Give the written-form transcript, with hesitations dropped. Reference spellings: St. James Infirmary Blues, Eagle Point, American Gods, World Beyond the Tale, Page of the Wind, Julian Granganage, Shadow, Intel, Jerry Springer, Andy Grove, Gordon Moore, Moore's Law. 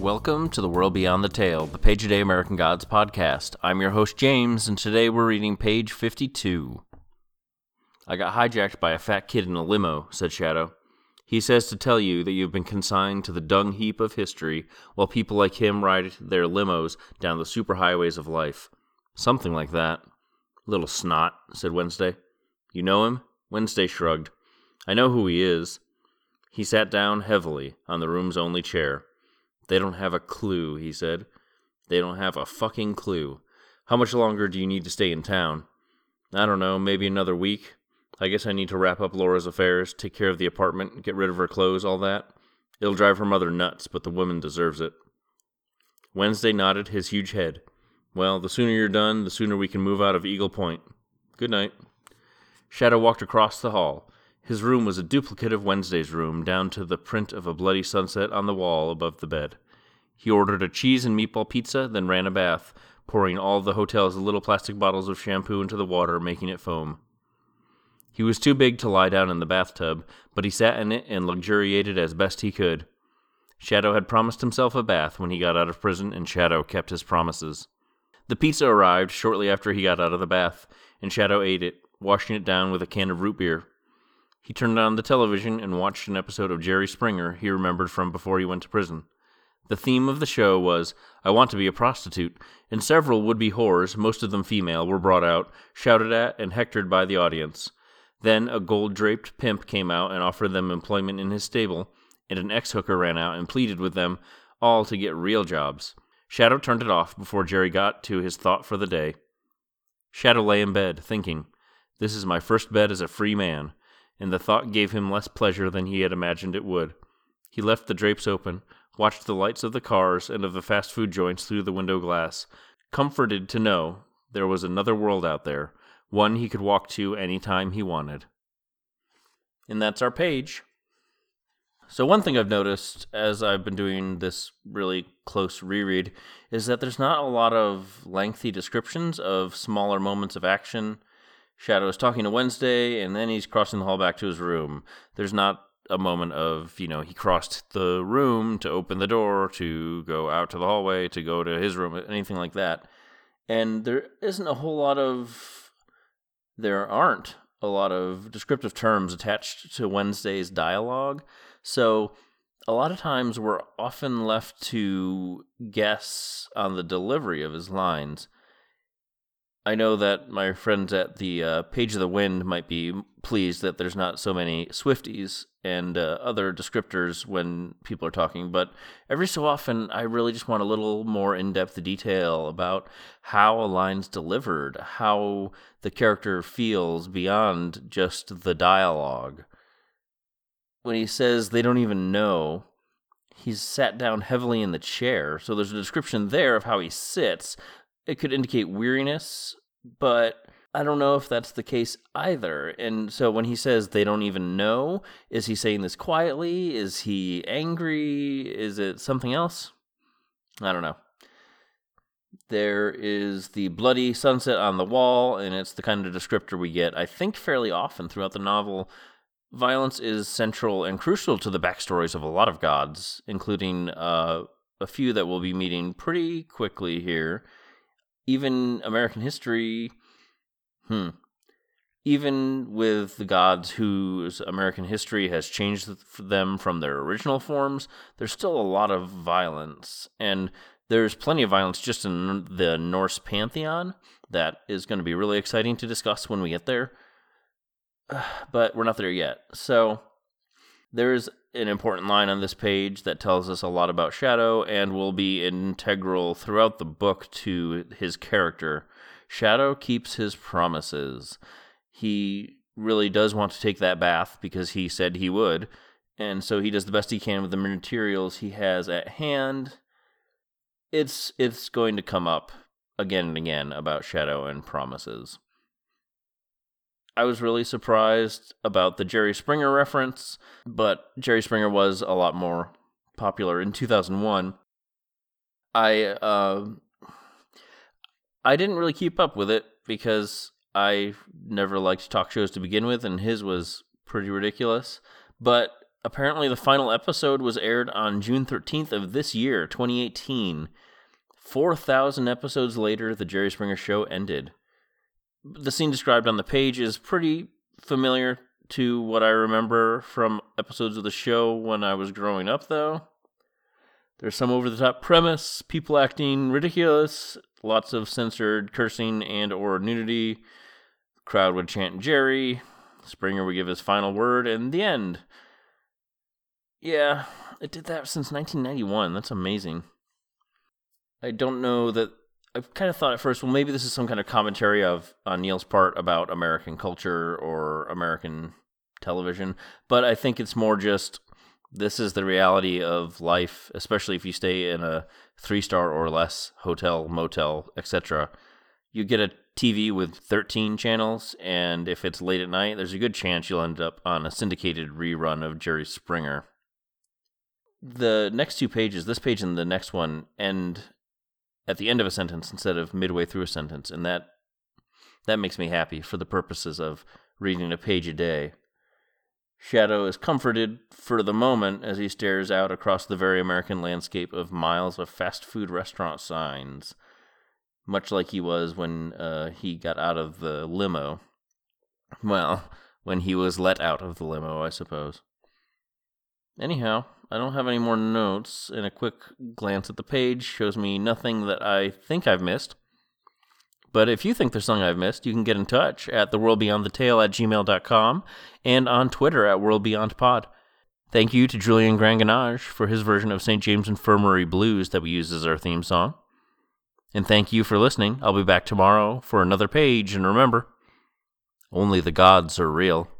Welcome to the World Beyond the Tale, the Page of the American Gods podcast. I'm your host, James, and today we're reading page 52. I got hijacked by a fat kid in a limo, said Shadow. He says to tell you that you've been consigned to the dung heap of history while people like him ride their limos down the superhighways of life. Something like that. Little snot, said Wednesday. You know him? Wednesday shrugged. I know who he is. He sat down heavily on the room's only chair. They don't have a clue, he said. They don't have a fucking clue. How much longer do you need to stay in town? I don't know, maybe another week. I guess I need to wrap up Laura's affairs, take care of the apartment, get rid of her clothes, all that. It'll drive her mother nuts, but the woman deserves it. Wednesday nodded his huge head. Well, the sooner you're done, the sooner we can move out of Eagle Point. Good night. Shadow walked across the hall. His room was a duplicate of Wednesday's room, down to the print of a bloody sunset on the wall above the bed. He ordered a cheese and meatball pizza, then ran a bath, pouring all the hotel's little plastic bottles of shampoo into the water, making it foam. He was too big to lie down in the bathtub, but he sat in it and luxuriated as best he could. Shadow had promised himself a bath when he got out of prison, and Shadow kept his promises. The pizza arrived shortly after he got out of the bath, and Shadow ate it, washing it down with a can of root beer. He turned on the television and watched an episode of Jerry Springer he remembered from before he went to prison. The theme of the show was, I want to be a prostitute, and several would-be whores, most of them female, were brought out, shouted at, and hectored by the audience. Then a gold-draped pimp came out and offered them employment in his stable, and an ex-hooker ran out and pleaded with them all to get real jobs. Shadow turned it off before Jerry got to his thought for the day. Shadow lay in bed, thinking, this is my first bed as a free man. And the thought gave him less pleasure than he had imagined it would. He left the drapes open, watched the lights of the cars and of the fast food joints through the window glass, comforted to know there was another world out there, one he could walk to any time he wanted. And that's our page. So one thing I've noticed as I've been doing this really close reread is that there's not a lot of lengthy descriptions of smaller moments of action. Shadow is talking to Wednesday, and then he's crossing the hall back to his room. There's not a moment of, he crossed the room to open the door, to go out to the hallway, to go to his room, anything like that. And there aren't a lot of descriptive terms attached to Wednesday's dialogue. So a lot of times we're often left to guess on the delivery of his lines. I know that my friends at the Page of the Wind might be pleased that there's not so many Swifties and other descriptors when people are talking, but every so often I really just want a little more in-depth detail about how a line's delivered, how the character feels beyond just the dialogue. When he says they don't even know, he's sat down heavily in the chair, so there's a description there of how he sits. It could indicate weariness, but I don't know if that's the case either. And so when he says they don't even know, is he saying this quietly? Is he angry? Is it something else? I don't know. There is the bloody sunset on the wall, and it's the kind of descriptor we get, I think, fairly often throughout the novel. Violence is central and crucial to the backstories of a lot of gods, including a few that we'll be meeting pretty quickly here. Even American history, even with the gods whose American history has changed them from their original forms, there's still a lot of violence. And there's plenty of violence just in the Norse pantheon that is going to be really exciting to discuss when we get there. But we're not there yet. So there's an important line on this page that tells us a lot about Shadow and will be integral throughout the book to his character. Shadow keeps his promises. He really does want to take that bath because he said he would, and so he does the best he can with the materials he has at hand. It's going to come up again and again about Shadow and promises. I was really surprised about the Jerry Springer reference, but Jerry Springer was a lot more popular in 2001. I didn't really keep up with it because I never liked talk shows to begin with, and his was pretty ridiculous. But apparently the final episode was aired on June 13th of this year, 2018. 4,000 episodes later, The Jerry Springer Show ended. The scene described on the page is pretty familiar to what I remember from episodes of the show when I was growing up, though. There's some over-the-top premise, people acting ridiculous, lots of censored cursing and or nudity. The crowd would chant Jerry. Springer would give his final word, and the end. Yeah, it did that since 1991. That's amazing. I don't know that... I kind of thought at first, well, maybe this is some kind of commentary on Neil's part about American culture or American television, but I think it's more just this is the reality of life, especially if you stay in a 3-star or less hotel, motel, etc. You get a TV with 13 channels, and if it's late at night, there's a good chance you'll end up on a syndicated rerun of Jerry Springer. The next two pages, this page and the next one, end at the end of a sentence instead of midway through a sentence, and that makes me happy for the purposes of reading a page a day. Shadow is comforted for the moment as he stares out across the very American landscape of miles of fast food restaurant signs, much like he was when he got out of the limo. Well, when he was let out of the limo, I suppose. Anyhow, I don't have any more notes, and a quick glance at the page shows me nothing that I think I've missed. But if you think there's something I've missed, you can get in touch at theworldbeyondthetale@gmail.com and on Twitter at worldbeyondpod. Thank you to Julian Granganage for his version of St. James Infirmary Blues that we used as our theme song. And thank you for listening. I'll be back tomorrow for another page, and remember, only the gods are real.